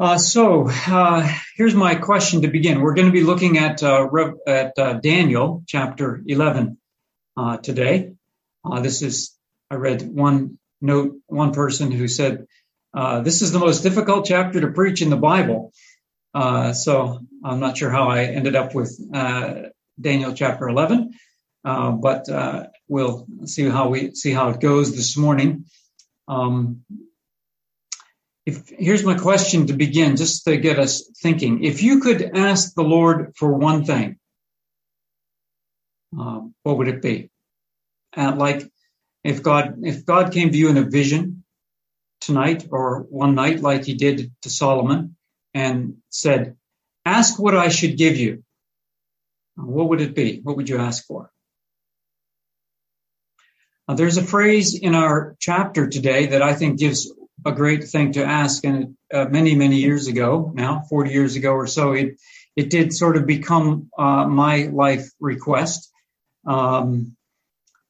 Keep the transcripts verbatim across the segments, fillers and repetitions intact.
Uh, so uh, here's my question to begin. We're going to be looking at uh, at uh, Daniel chapter eleven uh, today. Uh, this is, I read one note, one person who said, uh, this is the most difficult chapter to preach in the Bible. Uh, so I'm not sure how I ended up with uh, Daniel chapter eleven, uh, but uh, we'll see how we see how it goes this morning. Um, If, here's my question to begin, just to get us thinking. If you could ask the Lord for one thing, uh, what would it be? Uh, like if God, if God came to you in a vision tonight or one night, like he did to Solomon, and said, ask what I should give you. What would it be? What would you ask for? Uh, there's a phrase in our chapter today that I think gives a great thing to ask, and uh, many, many years ago now, forty years ago or so, it it did sort of become uh, my life request, um,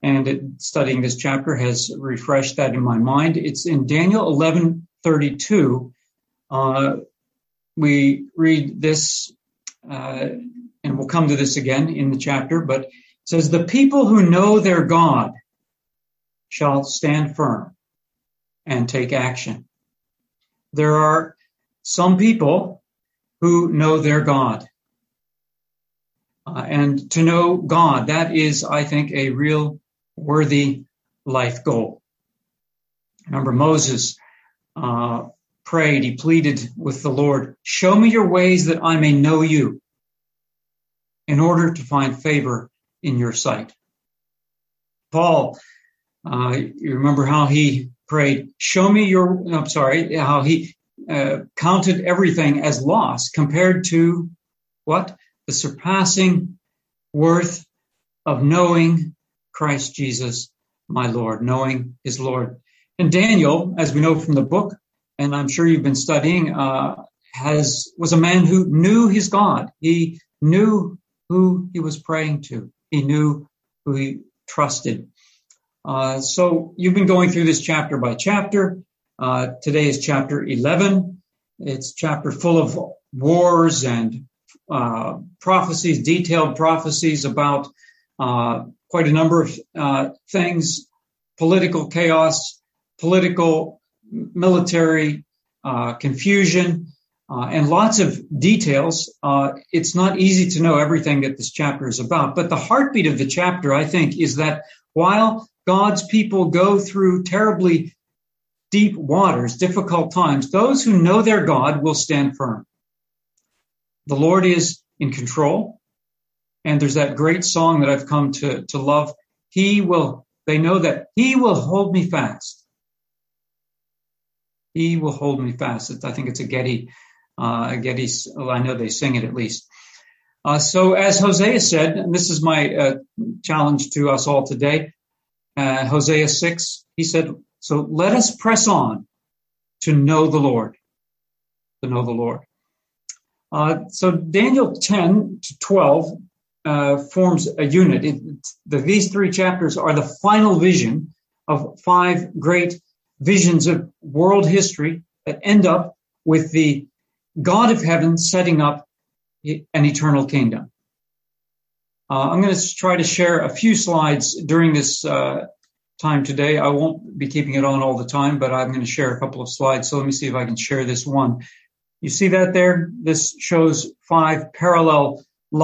and it, studying this chapter has refreshed that in my mind. It's in Daniel eleven thirty-two. Uh, we read this, uh, and we'll come to this again in the chapter, but it says, the people who know their God shall stand firm and take action. There are some people who know their God. Uh, and to know God, that is, I think, a real worthy life goal. Remember, Moses uh, prayed, he pleaded with the Lord, show me your ways that I may know you in order to find favor in your sight. Paul, uh, you remember how he prayed, show me your, I'm sorry, how he uh, counted everything as loss compared to what? The surpassing worth of knowing Christ Jesus, my Lord, knowing his Lord. And Daniel, as we know from the book, and I'm sure you've been studying, uh, has was a man who knew his God. He knew who he was praying to. He knew who he trusted. Uh, so you've been going through this chapter by chapter. Uh, today is chapter eleven. It's a chapter full of wars and uh, prophecies, detailed prophecies about uh, quite a number of uh, things, political chaos, political, military uh, confusion, uh, and lots of details. Uh, it's not easy to know everything that this chapter is about, but the heartbeat of the chapter, I think, is that while God's people go through terribly deep waters, difficult times, those who know their God will stand firm. The Lord is in control. And there's that great song that I've come to, to love. He will, they know that he will hold me fast. He will hold me fast. I think it's a Getty, uh, a Getty, well, I know they sing it at least. Uh, so as Hosea said, and this is my uh, challenge to us all today, Uh, Hosea six, he said, so let us press on to know the Lord, to know the Lord. Uh, so Daniel ten to twelve uh, forms a unit. It, the, these three chapters are the final vision of five great visions of world history that end up with the God of heaven setting up an eternal kingdom. Uh, I'm going to try to share a few slides during this uh, time today. I won't be keeping it on all the time, but I'm going to share a couple of slides. So let me see if I can share this one. You see that there? This shows five parallel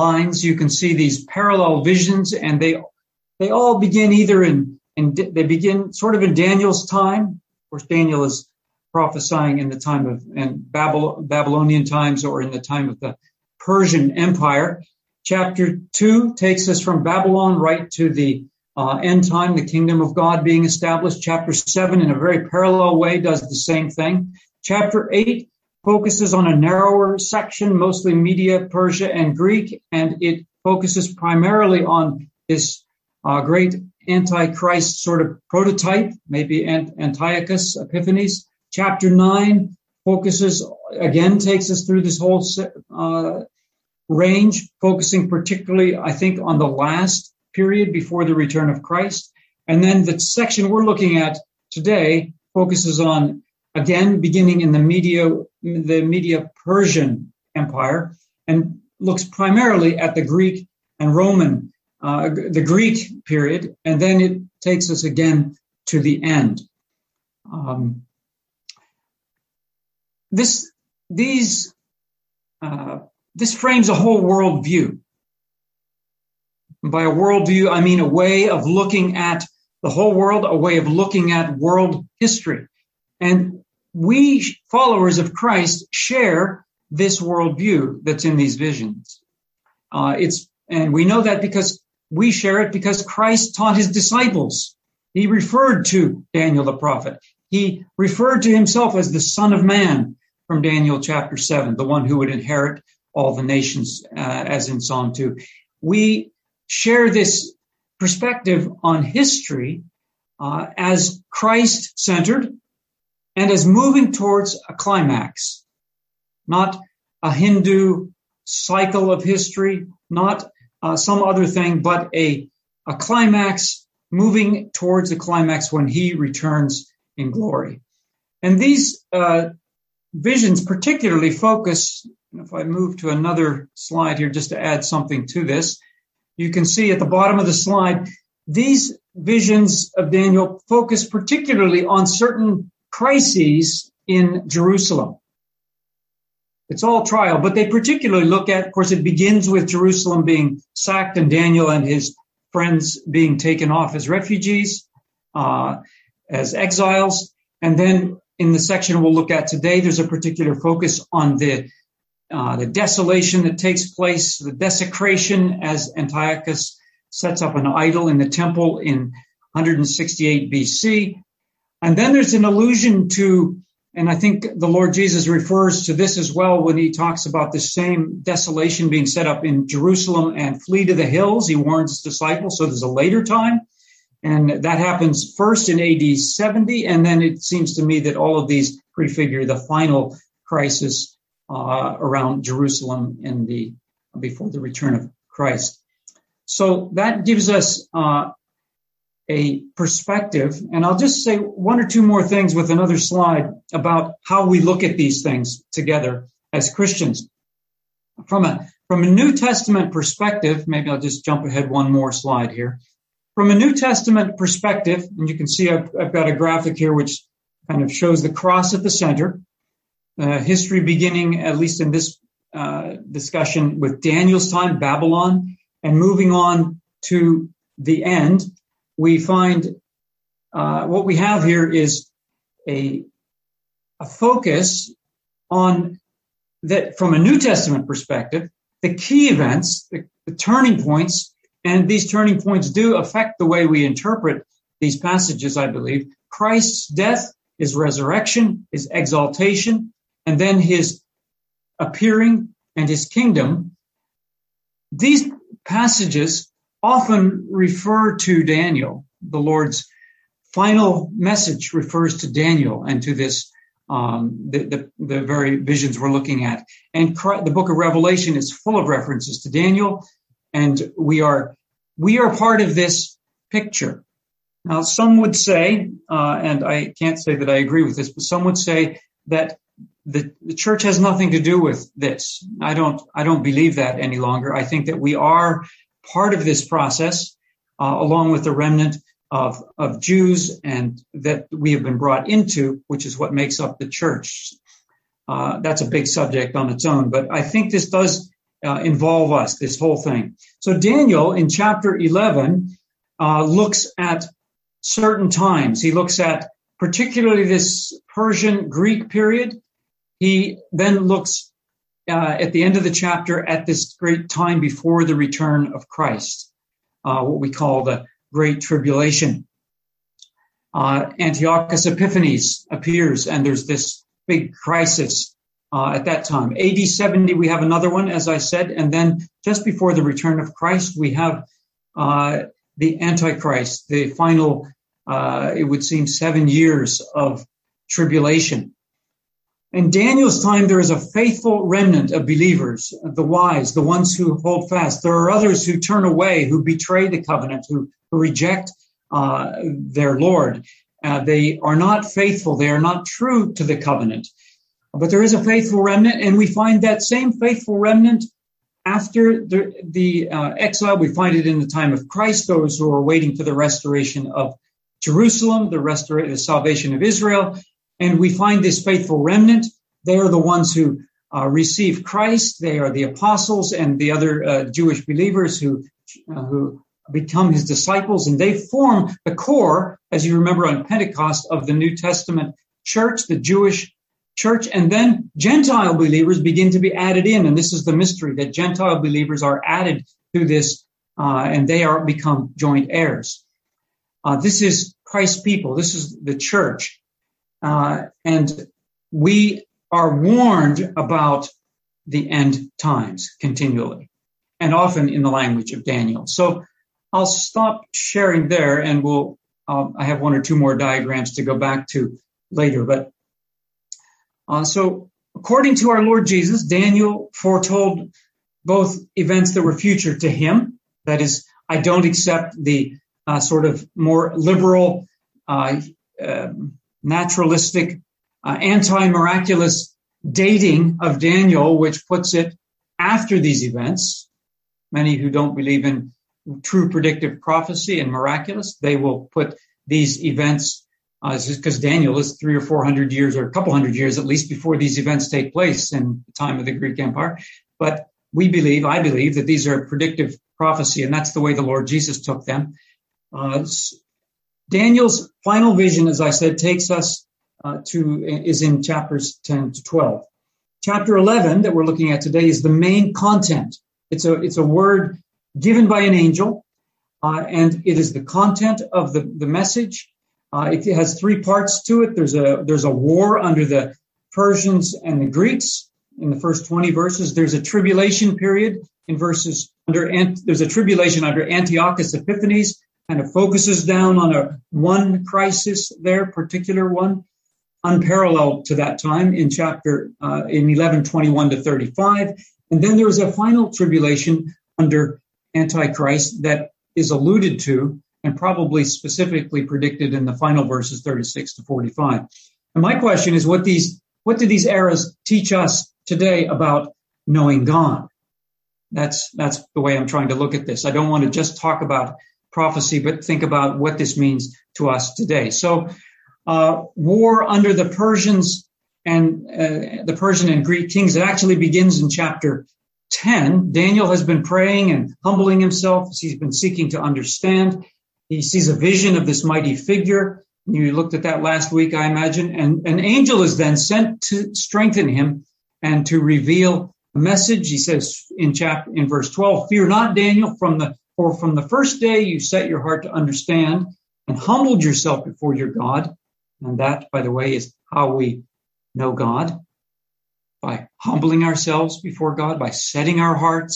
lines. You can see these parallel visions, and they they all begin either in, in they begin sort of in Daniel's time. Of course, Daniel is prophesying in the time of in Babylon, Babylonian times or in the time of the Persian Empire. Chapter two takes us from Babylon right to the uh, end time, the kingdom of God being established. Chapter seven, in a very parallel way, does the same thing. Chapter eight focuses on a narrower section, mostly Media, Persia, and Greek, and it focuses primarily on this uh, great Antichrist sort of prototype, maybe Antiochus Epiphanes. Chapter nine focuses, again, takes us through this whole uh range, focusing particularly, I think, on the last period before the return of Christ. And then the section we're looking at today focuses on, again, beginning in the media, the Media Persian Empire and looks primarily at the Greek and Roman, uh, the Greek period, and then it takes us again to the end. Um, this, these, uh, this frames a whole worldview. By a worldview, I mean a way of looking at the whole world, a way of looking at world history. And we, followers of Christ, share this worldview that's in these visions. Uh, it's, and we know that because we share it because Christ taught his disciples. He referred to Daniel the prophet. He referred to himself as the Son of Man from Daniel chapter seven, the one who would inherit all the nations, uh, as in Psalm two. We share this perspective on history uh, as Christ-centered and as moving towards a climax, not a Hindu cycle of history, not uh, some other thing, but a, a climax, moving towards a climax when he returns in glory. And these uh, visions particularly focus, if I move to another slide here just to add something to this, you can see at the bottom of the slide, these visions of Daniel focus particularly on certain crises in Jerusalem. It's all trial, but they particularly look at, of course, it begins with Jerusalem being sacked and Daniel and his friends being taken off as refugees, uh, as exiles. And then in the section we'll look at today, there's a particular focus on the Uh, the desolation that takes place, the desecration as Antiochus sets up an idol in the temple in one sixty-eight B C. And then there's an allusion to, and I think the Lord Jesus refers to this as well when he talks about the same desolation being set up in Jerusalem and flee to the hills. He warns his disciples, so there's a later time. And that happens first in A D seventy. And then it seems to me that all of these prefigure the final crisis Uh, around Jerusalem in the before the return of Christ. So that gives us uh, a perspective. And I'll just say one or two more things with another slide about how we look at these things together as Christians. From a from a New Testament perspective, maybe I'll just jump ahead one more slide here. From a New Testament perspective, and you can see I've, I've got a graphic here which kind of shows the cross at the center. Uh, history beginning, at least in this uh, discussion, with Daniel's time, Babylon, and moving on to the end, we find uh, what we have here is a, a focus on that from a New Testament perspective, the key events, the, the turning points, and these turning points do affect the way we interpret these passages, I believe. Christ's death, his resurrection, his exaltation, and then his appearing and his kingdom. These passages often refer to Daniel. The Lord's final message refers to Daniel and to this, um, the, the, the very visions we're looking at. And Christ, the book of Revelation is full of references to Daniel, and we are, we are part of this picture. Now, some would say, uh, and I can't say that I agree with this, but some would say that The, the church has nothing to do with this. I don't, I don't believe that any longer. I think that we are part of this process, uh, along with the remnant of, of Jews, and that we have been brought into, which is what makes up the church. Uh, that's a big subject on its own, but I think this does uh, involve us, this whole thing. So Daniel in chapter eleven, uh, looks at certain times. He looks at particularly this Persian Greek period. He then looks uh, at the end of the chapter at this great time before the return of Christ, uh, what we call the Great Tribulation. Uh, Antiochus Epiphanes appears, and there's this big crisis uh, at that time. A D seventy, we have another one, as I said, and then just before the return of Christ, we have uh, the Antichrist, the final, uh, it would seem, seven years of tribulation. In Daniel's time, there is a faithful remnant of believers, the wise, the ones who hold fast. There are others who turn away, who betray the covenant, who, who reject uh, their Lord. Uh, they are not faithful. They are not true to the covenant. But there is a faithful remnant, and we find that same faithful remnant after the, the uh, exile. We find it in the time of Christ, those who are waiting for the restoration of Jerusalem, the restoration, the salvation of Israel. And we find this faithful remnant. They are the ones who uh, receive Christ. They are the apostles and the other uh, Jewish believers who uh, who become his disciples. And they form the core, as you remember on Pentecost, of the New Testament church, the Jewish church. And then Gentile believers begin to be added in. And this is the mystery, that Gentile believers are added to this, uh, and they are become joint heirs. Uh, this is Christ's people. This is the church. Uh, and we are warned about the end times continually, and often in the language of Daniel. So I'll stop sharing there, and we'll, uh, I have one or two more diagrams to go back to later. But Uh, so according to our Lord Jesus, Daniel foretold both events that were future to him. That is, I don't accept the uh, sort of more liberal, uh, uh, naturalistic, uh, anti-miraculous dating of Daniel, which puts it after these events. Many who don't believe in true predictive prophecy and miraculous, they will put these events Uh, this is because Daniel is three or four hundred years or a couple hundred years at least before these events take place in the time of the Greek Empire. But we believe, I believe, that these are predictive prophecy, and that's the way the Lord Jesus took them. Uh, Daniel's final vision, as I said, takes us uh, to, is in chapters ten to twelve. Chapter eleven that we're looking at today is the main content. It's a, it's a word given by an angel, uh, and it is the content of the, the message. Uh, it has three parts to it. There's a there's a war under the Persians and the Greeks in the first twenty verses. There's a tribulation period in verses under and there's a tribulation under Antiochus Epiphanes, kind of focuses down on a one crisis there, particular one, unparalleled to that time in chapter uh, in eleven twenty-one to thirty-five. And then there is a final tribulation under Antichrist that is alluded to and probably specifically predicted in the final verses thirty-six to forty-five. And my question is, what these, what do these eras teach us today about knowing God? That's, that's the way I'm trying to look at this. I don't want to just talk about prophecy, but think about what this means to us today. So, uh, war under the Persians and, uh, the Persian and Greek kings, it actually begins in chapter ten. Daniel has been praying and humbling himself as he's been seeking to understand. He sees a vision of this mighty figure. You looked at that last week, I imagine. And an angel is then sent to strengthen him and to reveal a message. He says in chapter, in verse twelve, "Fear not, Daniel, from the, for from the first day you set your heart to understand and humbled yourself before your God." And that, by the way, is how we know God, by humbling ourselves before God, by setting our hearts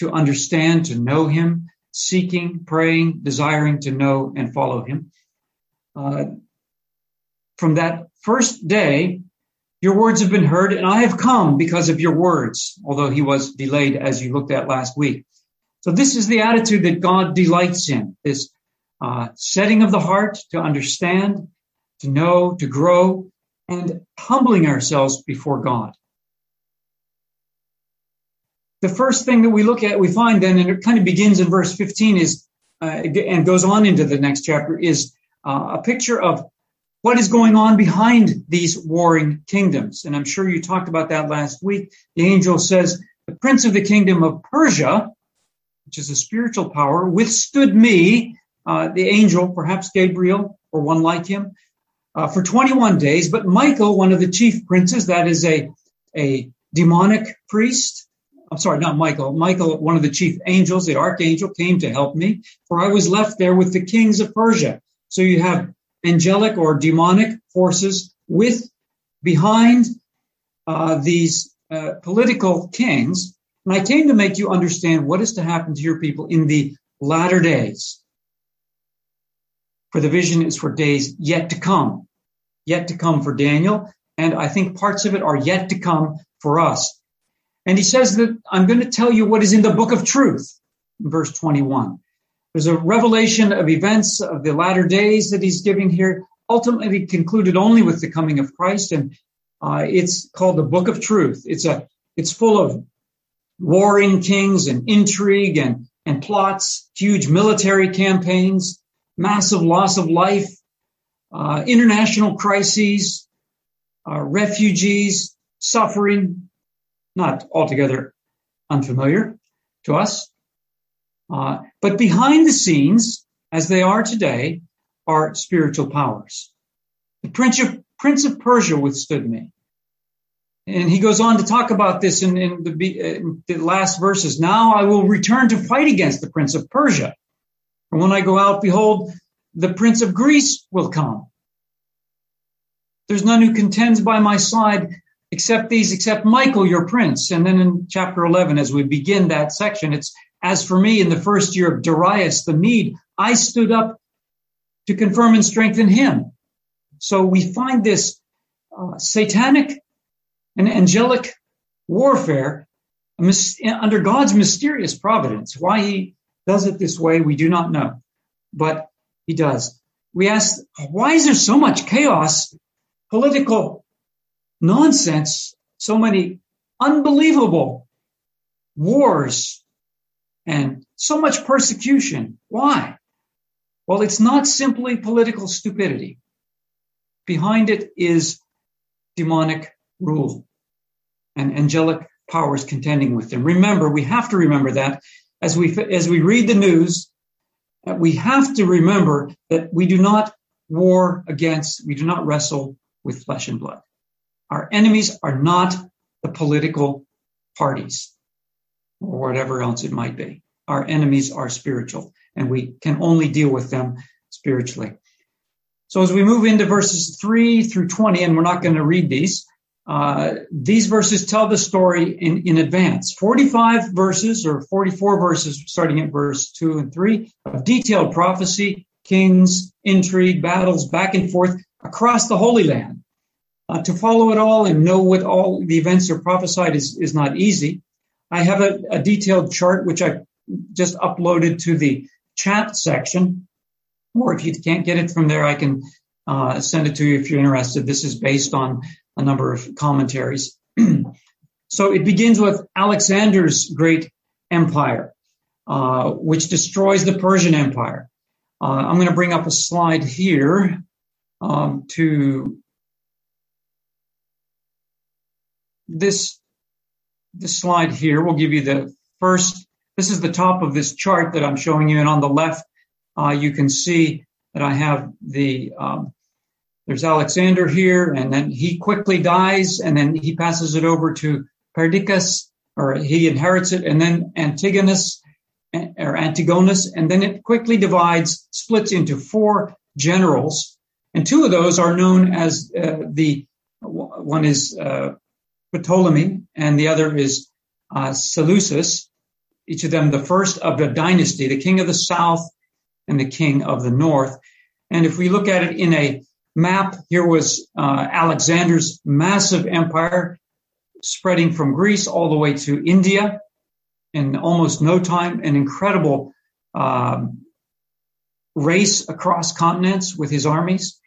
to understand, to know him, seeking, praying, desiring to know and follow him. Uh, from that first day, your words have been heard, and I have come because of your words, although he was delayed, as you looked at last week. So this is the attitude that God delights in, this uh, setting of the heart to understand, to know, to grow, and humbling ourselves before God. The first thing that we look at, we find then, and it kind of begins in verse fifteen is, uh, and goes on into the next chapter, is uh, a picture of what is going on behind these warring kingdoms. And I'm sure you talked about that last week. The angel says, "The prince of the kingdom of Persia," which is a spiritual power, "withstood me," uh, the angel, perhaps Gabriel or one like him, uh, "for twenty-one days. But Michael, one of the chief princes," that is a, a demonic priest, I'm sorry, not Michael. Michael, one of the chief angels, the archangel, "came to help me, for I was left there with the kings of Persia." So you have angelic or demonic forces with behind uh, these uh, political kings. "And I came to make you understand what is to happen to your people in the latter days. For the vision is for days yet to come," yet to come for Daniel. And I think parts of it are yet to come for us. And he says that, "I'm going to tell you what is in the book of truth," in verse twenty-one. There's a revelation of events of the latter days that he's giving here, ultimately concluded only with the coming of Christ. And Uh, it's called the Book of Truth. It's a it's full of warring kings and intrigue and and plots, huge military campaigns, massive loss of life, uh, international crises, uh, refugees, suffering. Not altogether unfamiliar to us. Uh, but behind the scenes, as they are today, are spiritual powers. The Prince of, Prince of Persia withstood me. And he goes on to talk about this in, in, the, in the last verses. Now I will return to fight against the Prince of Persia. And when I go out, behold, the Prince of Greece will come. There's none who contends by my side except these, except Michael, your prince. And then in chapter eleven, as we begin that section, it's, as for me, in the first year of Darius the Mede, I stood up to confirm and strengthen him. So we find this uh, satanic and angelic warfare under God's mysterious providence. Why he does it this way, we do not know, but he does. We ask, why is there so much chaos, political nonsense, so many unbelievable wars, and so much persecution? Why? Well, it's not simply political stupidity. Behind it is demonic rule and angelic powers contending with them. Remember, we have to remember that as we as we read the news, we have to remember that we do not war against, we do not wrestle with flesh and blood. Our enemies are not the political parties or whatever else it might be. Our enemies are spiritual, and we can only deal with them spiritually. So as we move into verses three through twenty, and we're not going to read these, uh, these verses tell the story in, in advance. forty-five verses or forty-four verses, starting at verse two and three, of detailed prophecy, kings, intrigue, battles, back and forth across the Holy Land. Uh, to follow it all and know what all the events are prophesied is, is not easy. I have a, a detailed chart, which I just uploaded to the chat section. Or if you can't get it from there, I can uh, send it to you if you're interested. This is based on a number of commentaries. So it begins with Alexander's great empire, uh, which destroys the Persian Empire. Uh, I'm going to bring up a slide here um, to this. This slide here will give you the first, this is the top of this chart that I'm showing you. And on the left, uh, you can see that I have the, um, there's Alexander here, and then he quickly dies, and then he passes it over to Perdiccas, or he inherits it, and then Antigonus, or Antigonus, and then it quickly divides, splits into four generals. And two of those are known as uh, the, one is, uh, Ptolemy, and the other is uh, Seleucus, each of them the first of the dynasty, the king of the south and the king of the north. And if we look at it in a map, here was uh, Alexander's massive empire spreading from Greece all the way to India in almost no time, an incredible um, race across continents with his armies.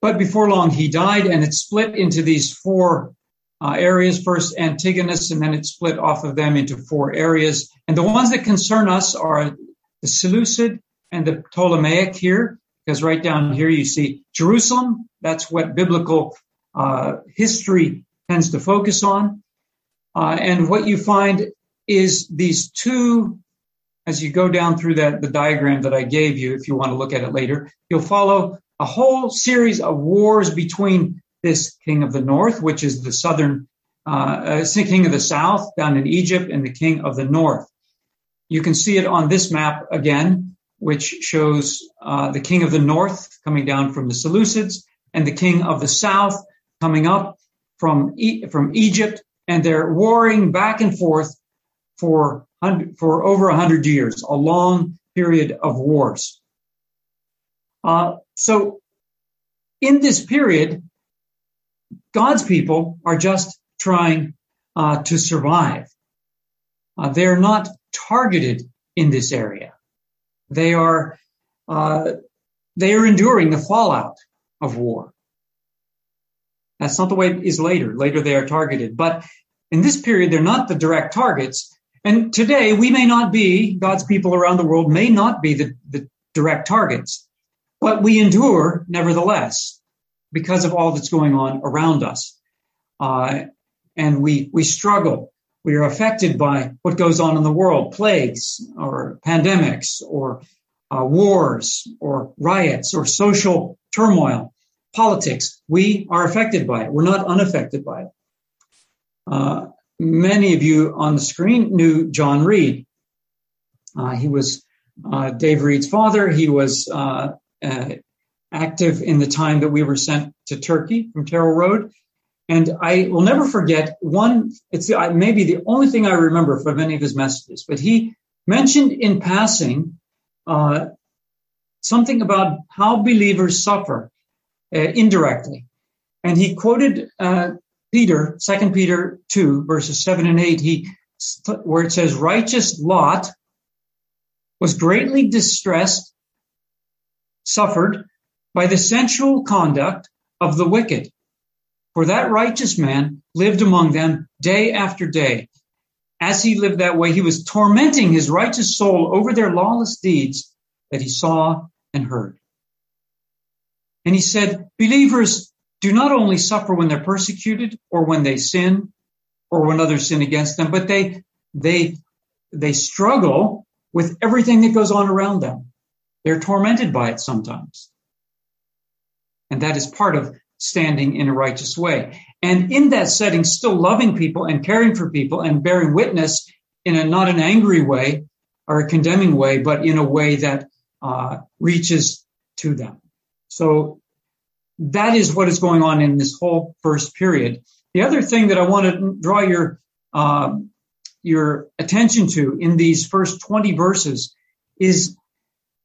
But before long, he died, and it split into these four Uh, areas, first Antigonus, and then it split off of them into four areas. And the ones that concern us are the Seleucid and the Ptolemaic here, because right down here you see Jerusalem. That's what biblical uh, history tends to focus on. Uh, and what you find is these two, as you go down through that the diagram that I gave you, if you want to look at it later, you'll follow a whole series of wars between this king of the north, which is the southern, uh, king of the south down in Egypt, and the king of the north. You can see it on this map again, which shows uh, the king of the north coming down from the Seleucids, and the king of the south coming up from e- from Egypt, and they're warring back and forth for for over one hundred years, a long period of wars. Uh, so in this period, God's people are just trying uh, to survive. Uh, they are not targeted in this area. They are uh, they are enduring the fallout of war. That's not the way it is later. Later, they are targeted. But in this period, they're not the direct targets. And today, we may not be, God's people around the world may not be the, the direct targets. But we endure, nevertheless, because of all that's going on around us. Uh, and we we struggle. We are affected by what goes on in the world, plagues or pandemics or uh, wars or riots or social turmoil, politics. We are affected by it. We're not unaffected by it. Uh, many of you on the screen knew John Reed. Uh, he was uh, Dave Reed's father. He was uh, uh, active in the time that we were sent to Turkey from Terrell Road. And I will never forget one, it's the, maybe the only thing I remember from any of his messages, but he mentioned in passing uh, something about how believers suffer uh, indirectly. And he quoted uh, Peter, Second Peter two, verses seven and eight, he, where it says, righteous Lot was greatly distressed, suffered by the sensual conduct of the wicked. For that righteous man lived among them day after day. As he lived that way, he was tormenting his righteous soul over their lawless deeds that he saw and heard. And he said, believers do not only suffer when they're persecuted or when they sin or when others sin against them, but they, they, they struggle with everything that goes on around them. They're tormented by it sometimes. And that is part of standing in a righteous way. And in that setting, still loving people and caring for people and bearing witness in a not an angry way or a condemning way, but in a way that uh, reaches to them. So that is what is going on in this whole first period. The other thing that I want to draw your uh, your attention to in these first twenty verses is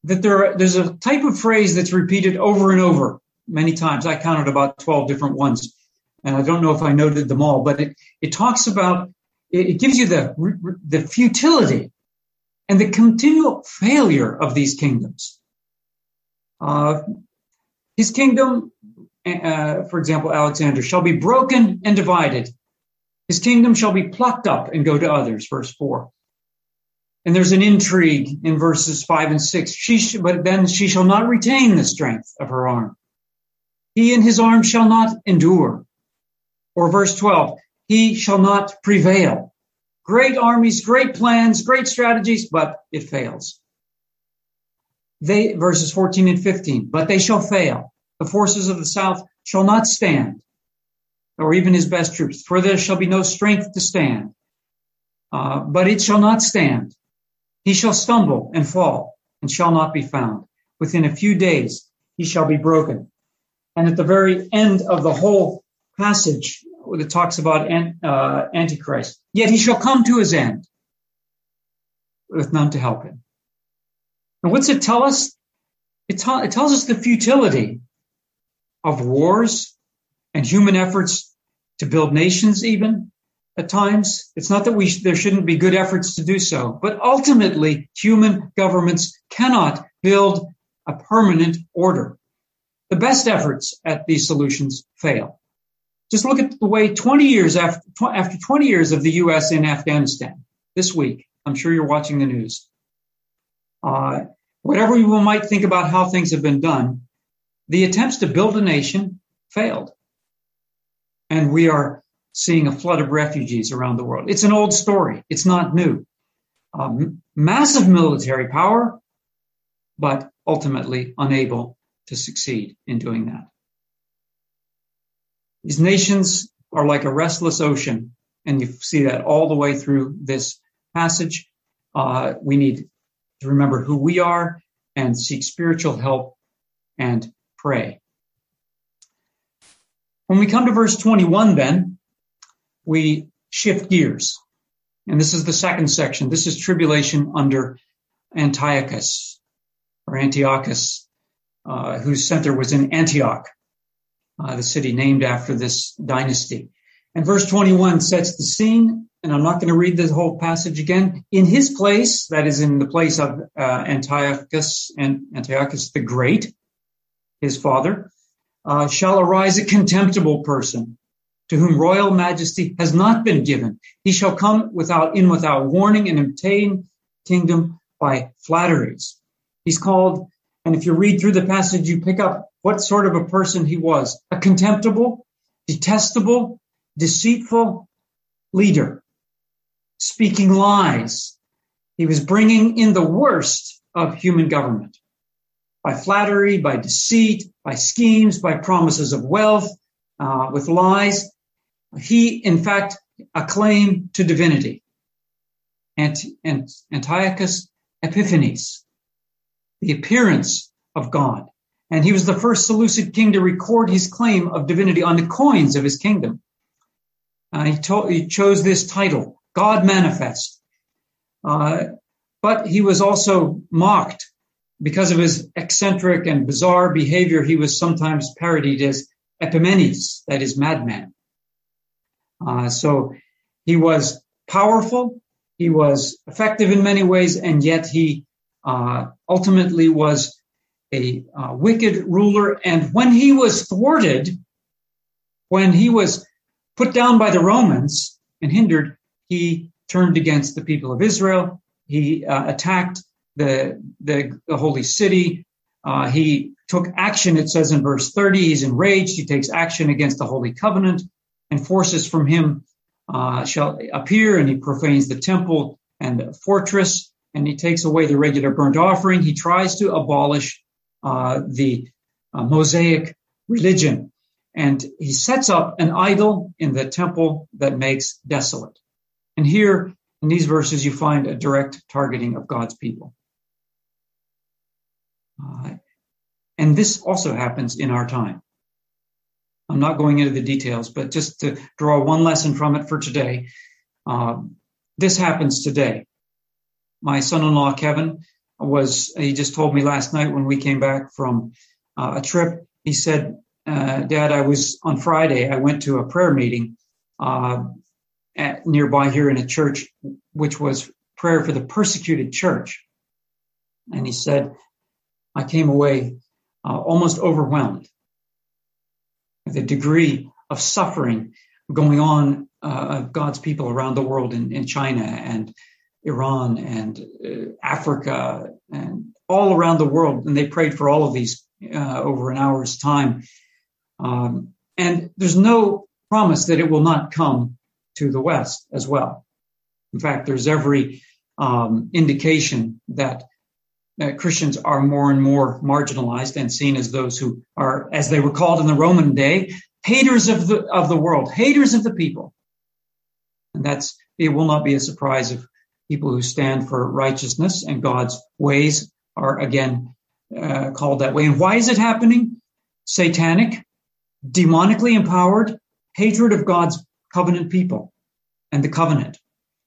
that there are, there's a type of phrase that's repeated over and over. Many times. I counted about twelve different ones, and I don't know if I noted them all, but it, it talks about, it, it gives you the, the futility and the continual failure of these kingdoms. Uh, his kingdom, uh, for example, Alexander, shall be broken and divided. His kingdom shall be plucked up and go to others, verse four. And there's an intrigue in verses five and six. She sh- but then she shall not retain the strength of her arm. He and his arm shall not endure. Or verse twelve, he shall not prevail. Great armies, great plans, great strategies, but it fails. They, verses fourteen and fifteen, but they shall fail. The forces of the south shall not stand, or even his best troops, for there shall be no strength to stand. Uh, but it shall not stand. He shall stumble and fall and shall not be found. Within a few days, he shall be broken. And at the very end of the whole passage that talks about uh, Antichrist, yet he shall come to his end with none to help him. And what's it tell us? It, ta- it tells us the futility of wars and human efforts to build nations even at times. It's not that we sh- there shouldn't be good efforts to do so, but ultimately human governments cannot build a permanent order. The best efforts at these solutions fail. Just look at the way twenty years after, after twenty years of the U S in Afghanistan this week. I'm sure you're watching the news. Uh, whatever you might think about how things have been done, the attempts to build a nation failed. And we are seeing a flood of refugees around the world. It's an old story. It's not new. Um, massive military power, but ultimately unable to succeed in doing that. These nations are like a restless ocean, and you see that all the way through this passage. Uh, we need to remember who we are and seek spiritual help and pray. When we come to verse twenty-one, then, we shift gears. And this is the second section. This is tribulation under Antiochus or Antiochus. Uh, whose center was in Antioch, uh, the city named after this dynasty. And verse twenty-one sets the scene, and I'm not going to read the whole passage again. In his place, that is in the place of uh, Antiochus and Antiochus the Great, his father, uh, shall arise a contemptible person to whom royal majesty has not been given. He shall come without in without warning and obtain kingdom by flatteries. He's called, and if you read through the passage, you pick up what sort of a person he was: a contemptible, detestable, deceitful leader, speaking lies. He was bringing in the worst of human government by flattery, by deceit, by schemes, by promises of wealth, uh, with lies. He, in fact, a claim to divinity. Anti- Ant- Antiochus Epiphanes, the appearance of God. And he was the first Seleucid king to record his claim of divinity on the coins of his kingdom. Uh, he, to- he chose this title, God Manifest. Uh, but he was also mocked because of his eccentric and bizarre behavior. He was sometimes parodied as Epimenes, that is, madman. Uh, so he was powerful. He was effective in many ways, and yet he uh, ultimately was a uh, wicked ruler. And when he was thwarted, when he was put down by the Romans and hindered, he turned against the people of Israel. He uh, attacked the, the the holy city. Uh, he took action, it says in verse thirty. He's enraged. He takes action against the holy covenant, and forces from him uh, shall appear, and he profanes the temple and the fortress, and he takes away the regular burnt offering. He tries to abolish uh, the uh, Mosaic religion, and he sets up an idol in the temple that makes desolate. And here, in these verses, you find a direct targeting of God's people. Uh, and this also happens in our time. I'm not going into the details, but just to draw one lesson from it for today, uh, this happens today. My son-in-law, Kevin, was he just told me last night when we came back from uh, a trip, he said, uh, Dad, I was on Friday, I went to a prayer meeting uh At, nearby here in a church, which was prayer for the persecuted church. And he said, I came away uh, almost overwhelmed with the degree of suffering going on uh, of God's people around the world in, in China and Iran and uh, Africa and all around the world. And they prayed for all of these uh, over an hour's time. Um, and there's no promise that it will not come to the West as well. In fact, there's every um, indication that, that Christians are more and more marginalized and seen as those who are, as they were called in the Roman day, haters of the of the world, haters of the people. And that's it will not be a surprise if people who stand for righteousness and God's ways are again uh, called that way. And why is it happening? Satanic, demonically empowered, hatred of God's covenant people and the covenant.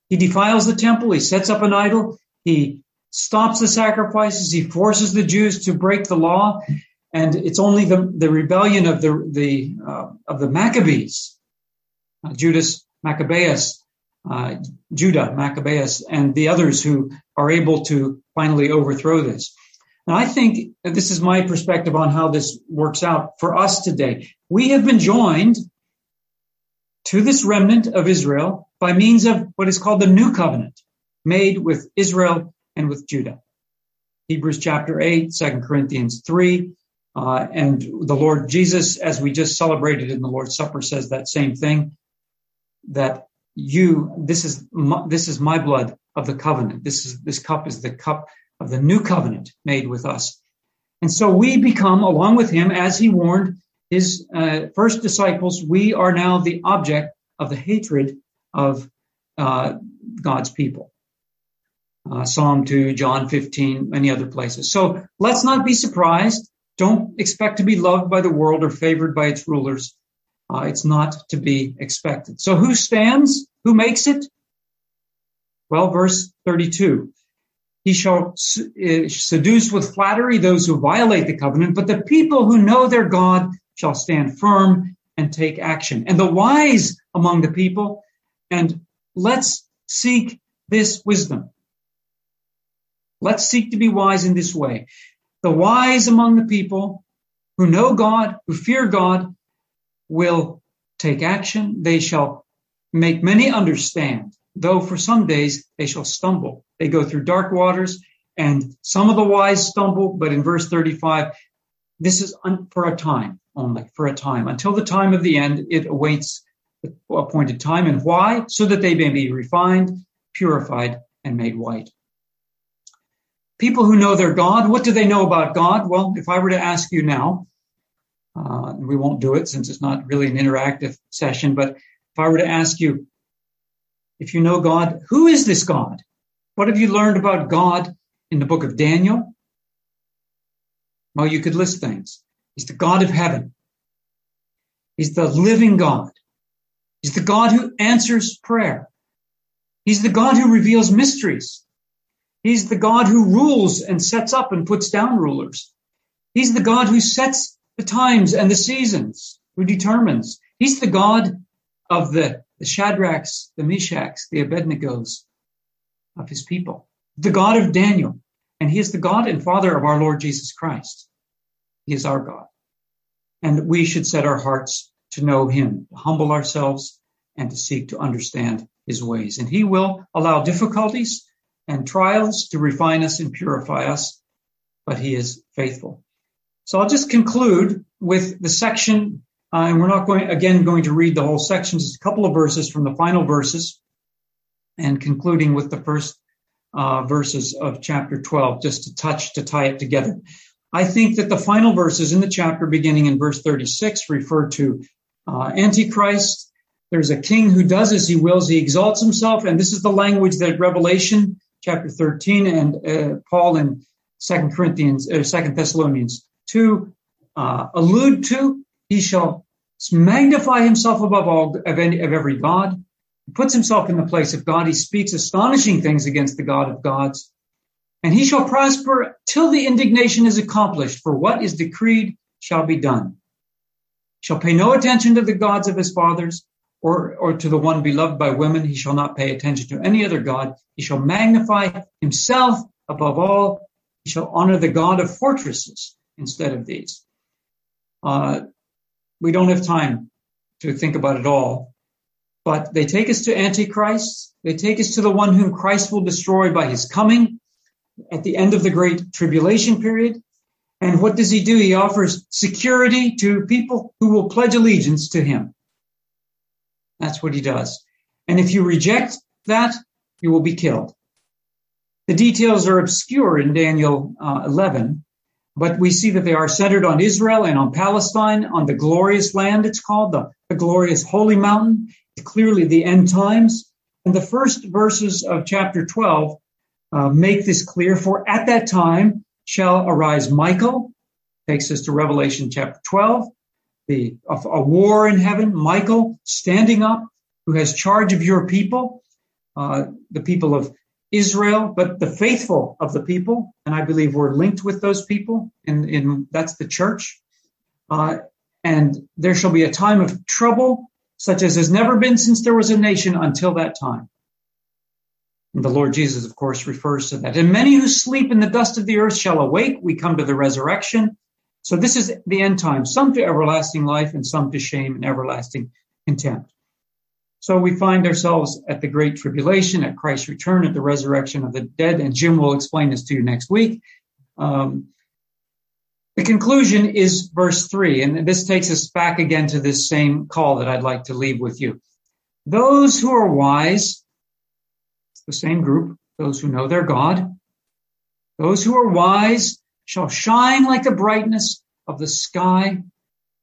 He defiles the temple. He sets up an idol. He stops the sacrifices. He forces the Jews to break the law. And it's only the, the rebellion of the, the, uh, of the Maccabees, uh, Judas Maccabeus, uh, Judah Maccabeus, and the others who are able to finally overthrow this. And I think this is my perspective on how this works out for us today. We have been joined to this remnant of Israel by means of what is called the new covenant made with Israel and with Judah. Hebrews chapter eight, Second Corinthians three, uh, and the Lord Jesus, as we just celebrated in the Lord's Supper, says that same thing, that you, this is my, this is my blood of the covenant. This is, this cup is the cup of the new covenant made with us. And so we become, along with him, as he warned his uh, first disciples, we are now the object of the hatred of uh, God's people. Uh, Psalm two, John fifteen, many other places. So let's not be surprised. Don't expect to be loved by the world or favored by its rulers. Uh, it's not to be expected. So who stands? Who makes it? Well, verse thirty-two. He shall seduce with flattery those who violate the covenant, but the people who know their God shall stand firm and take action. And the wise among the people, and let's seek this wisdom. Let's seek to be wise in this way. The wise among the people who know God, who fear God, will take action. They shall make many understand, though for some days they shall stumble. They go through dark waters, and some of the wise stumble. But in verse thirty-five, this is un- for a time only, for a time. Until the time of the end, it awaits the appointed time. And why? So that they may be refined, purified, and made white. People who know their God, what do they know about God? Well, if I were to ask you now, uh, and we won't do it since it's not really an interactive session, but if I were to ask you, if you know God, who is this God? What have you learned about God in the book of Daniel? Well, you could list things. He's the God of heaven. He's the living God. He's the God who answers prayer. He's the God who reveals mysteries. He's the God who rules and sets up and puts down rulers. He's the God who sets the times and the seasons, who determines. He's the God of the, the Shadrachs, the Meshachs, the Abednegos of his people. The God of Daniel. And he is the God and Father of our Lord Jesus Christ. He is our God. And we should set our hearts to know him, to humble ourselves, and to seek to understand his ways. And he will allow difficulties and trials to refine us and purify us, but he is faithful. So I'll just conclude with the section, uh, and we're not going, again, going to read the whole section, just a couple of verses from the final verses, and concluding with the first uh, verses of chapter twelve, just to touch, to tie it together. I think that the final verses in the chapter, beginning in verse thirty-six, refer to uh, Antichrist. There's a king who does as he wills. He exalts himself. And this is the language that Revelation chapter thirteen and uh, Paul in Second Corinthians, uh, Second Thessalonians two uh, allude to. He shall magnify himself above all of, any, of every God. He puts himself in the place of God. He speaks astonishing things against the God of gods. And he shall prosper till the indignation is accomplished. For what is decreed shall be done. He shall pay no attention to the gods of his fathers, Or, or to the one beloved by women. He shall not pay attention to any other God. He shall magnify himself above all. He shall honor the God of fortresses instead of these. Uh, we don't have time to think about it all, but they take us to Antichrist. They take us to the one whom Christ will destroy by his coming at the end of the great tribulation period. And what does he do? He offers security to people who will pledge allegiance to him. That's what he does. And if you reject that, you will be killed. The details are obscure in Daniel uh, eleven, but we see that they are centered on Israel and on Palestine, on the glorious land, it's called, the, the glorious holy mountain, clearly the end times. And the first verses of chapter twelve uh, make this clear. For at that time shall arise Michael, takes us to Revelation chapter twelve, The, a, a war in heaven, Michael standing up, who has charge of your people, uh, the people of Israel, but the faithful of the people. And I believe we're linked with those people, and in, in, that's the church. Uh, and there shall be a time of trouble, such as has never been since there was a nation until that time. And the Lord Jesus, of course, refers to that. And many who sleep in the dust of the earth shall awake. We come to the resurrection. So this is the end time, some to everlasting life and some to shame and everlasting contempt. So we find ourselves at the great tribulation, at Christ's return, at the resurrection of the dead. And Jim will explain this to you next week. Um, the conclusion is verse three. And this takes us back again to this same call that I'd like to leave with you. Those who are wise, it's the same group, those who know their God, those who are wise shall shine like the brightness of the sky,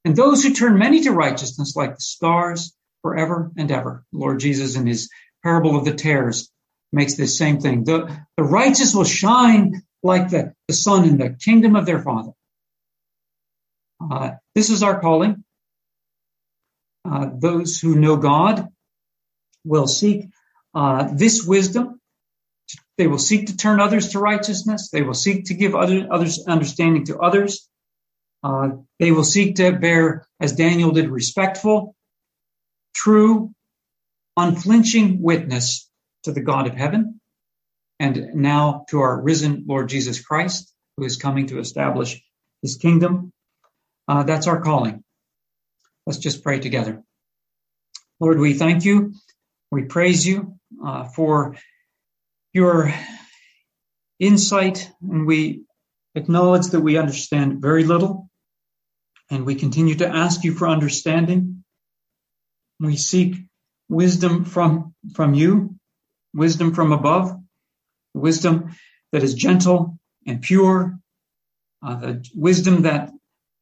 and those who turn many to righteousness like the stars forever and ever. Lord Jesus in his parable of the tares makes this same thing. The, the righteous will shine like the, the sun in the kingdom of their Father. Uh, this is our calling. Uh, those who know God will seek uh, this wisdom. They will seek to turn others to righteousness. They will seek to give other, others understanding to others. Uh, they will seek to bear, as Daniel did, respectful, true, unflinching witness to the God of heaven, and now to our risen Lord Jesus Christ, who is coming to establish his kingdom. Uh, that's our calling. Let's just pray together. Lord, we thank you. We praise you uh, for your insight, and we acknowledge that we understand very little, and we continue to ask you for understanding. We seek wisdom from, from you, wisdom from above, wisdom that is gentle and pure, uh, the wisdom that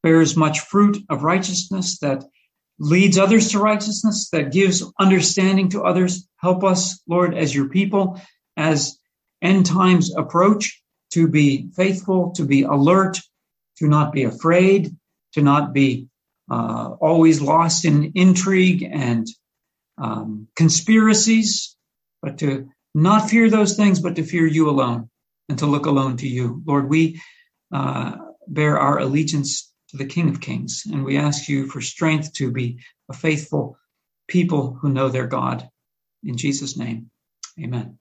bears much fruit of righteousness, that leads others to righteousness, that gives understanding to others. Help us, Lord, as your people, as end times approach, to be faithful, to be alert, to not be afraid, to not be uh, always lost in intrigue and um, conspiracies, but to not fear those things, but to fear you alone and to look alone to you. Lord, we uh, bear our allegiance to the King of Kings, and we ask you for strength to be a faithful people who know their God. In Jesus' name, amen.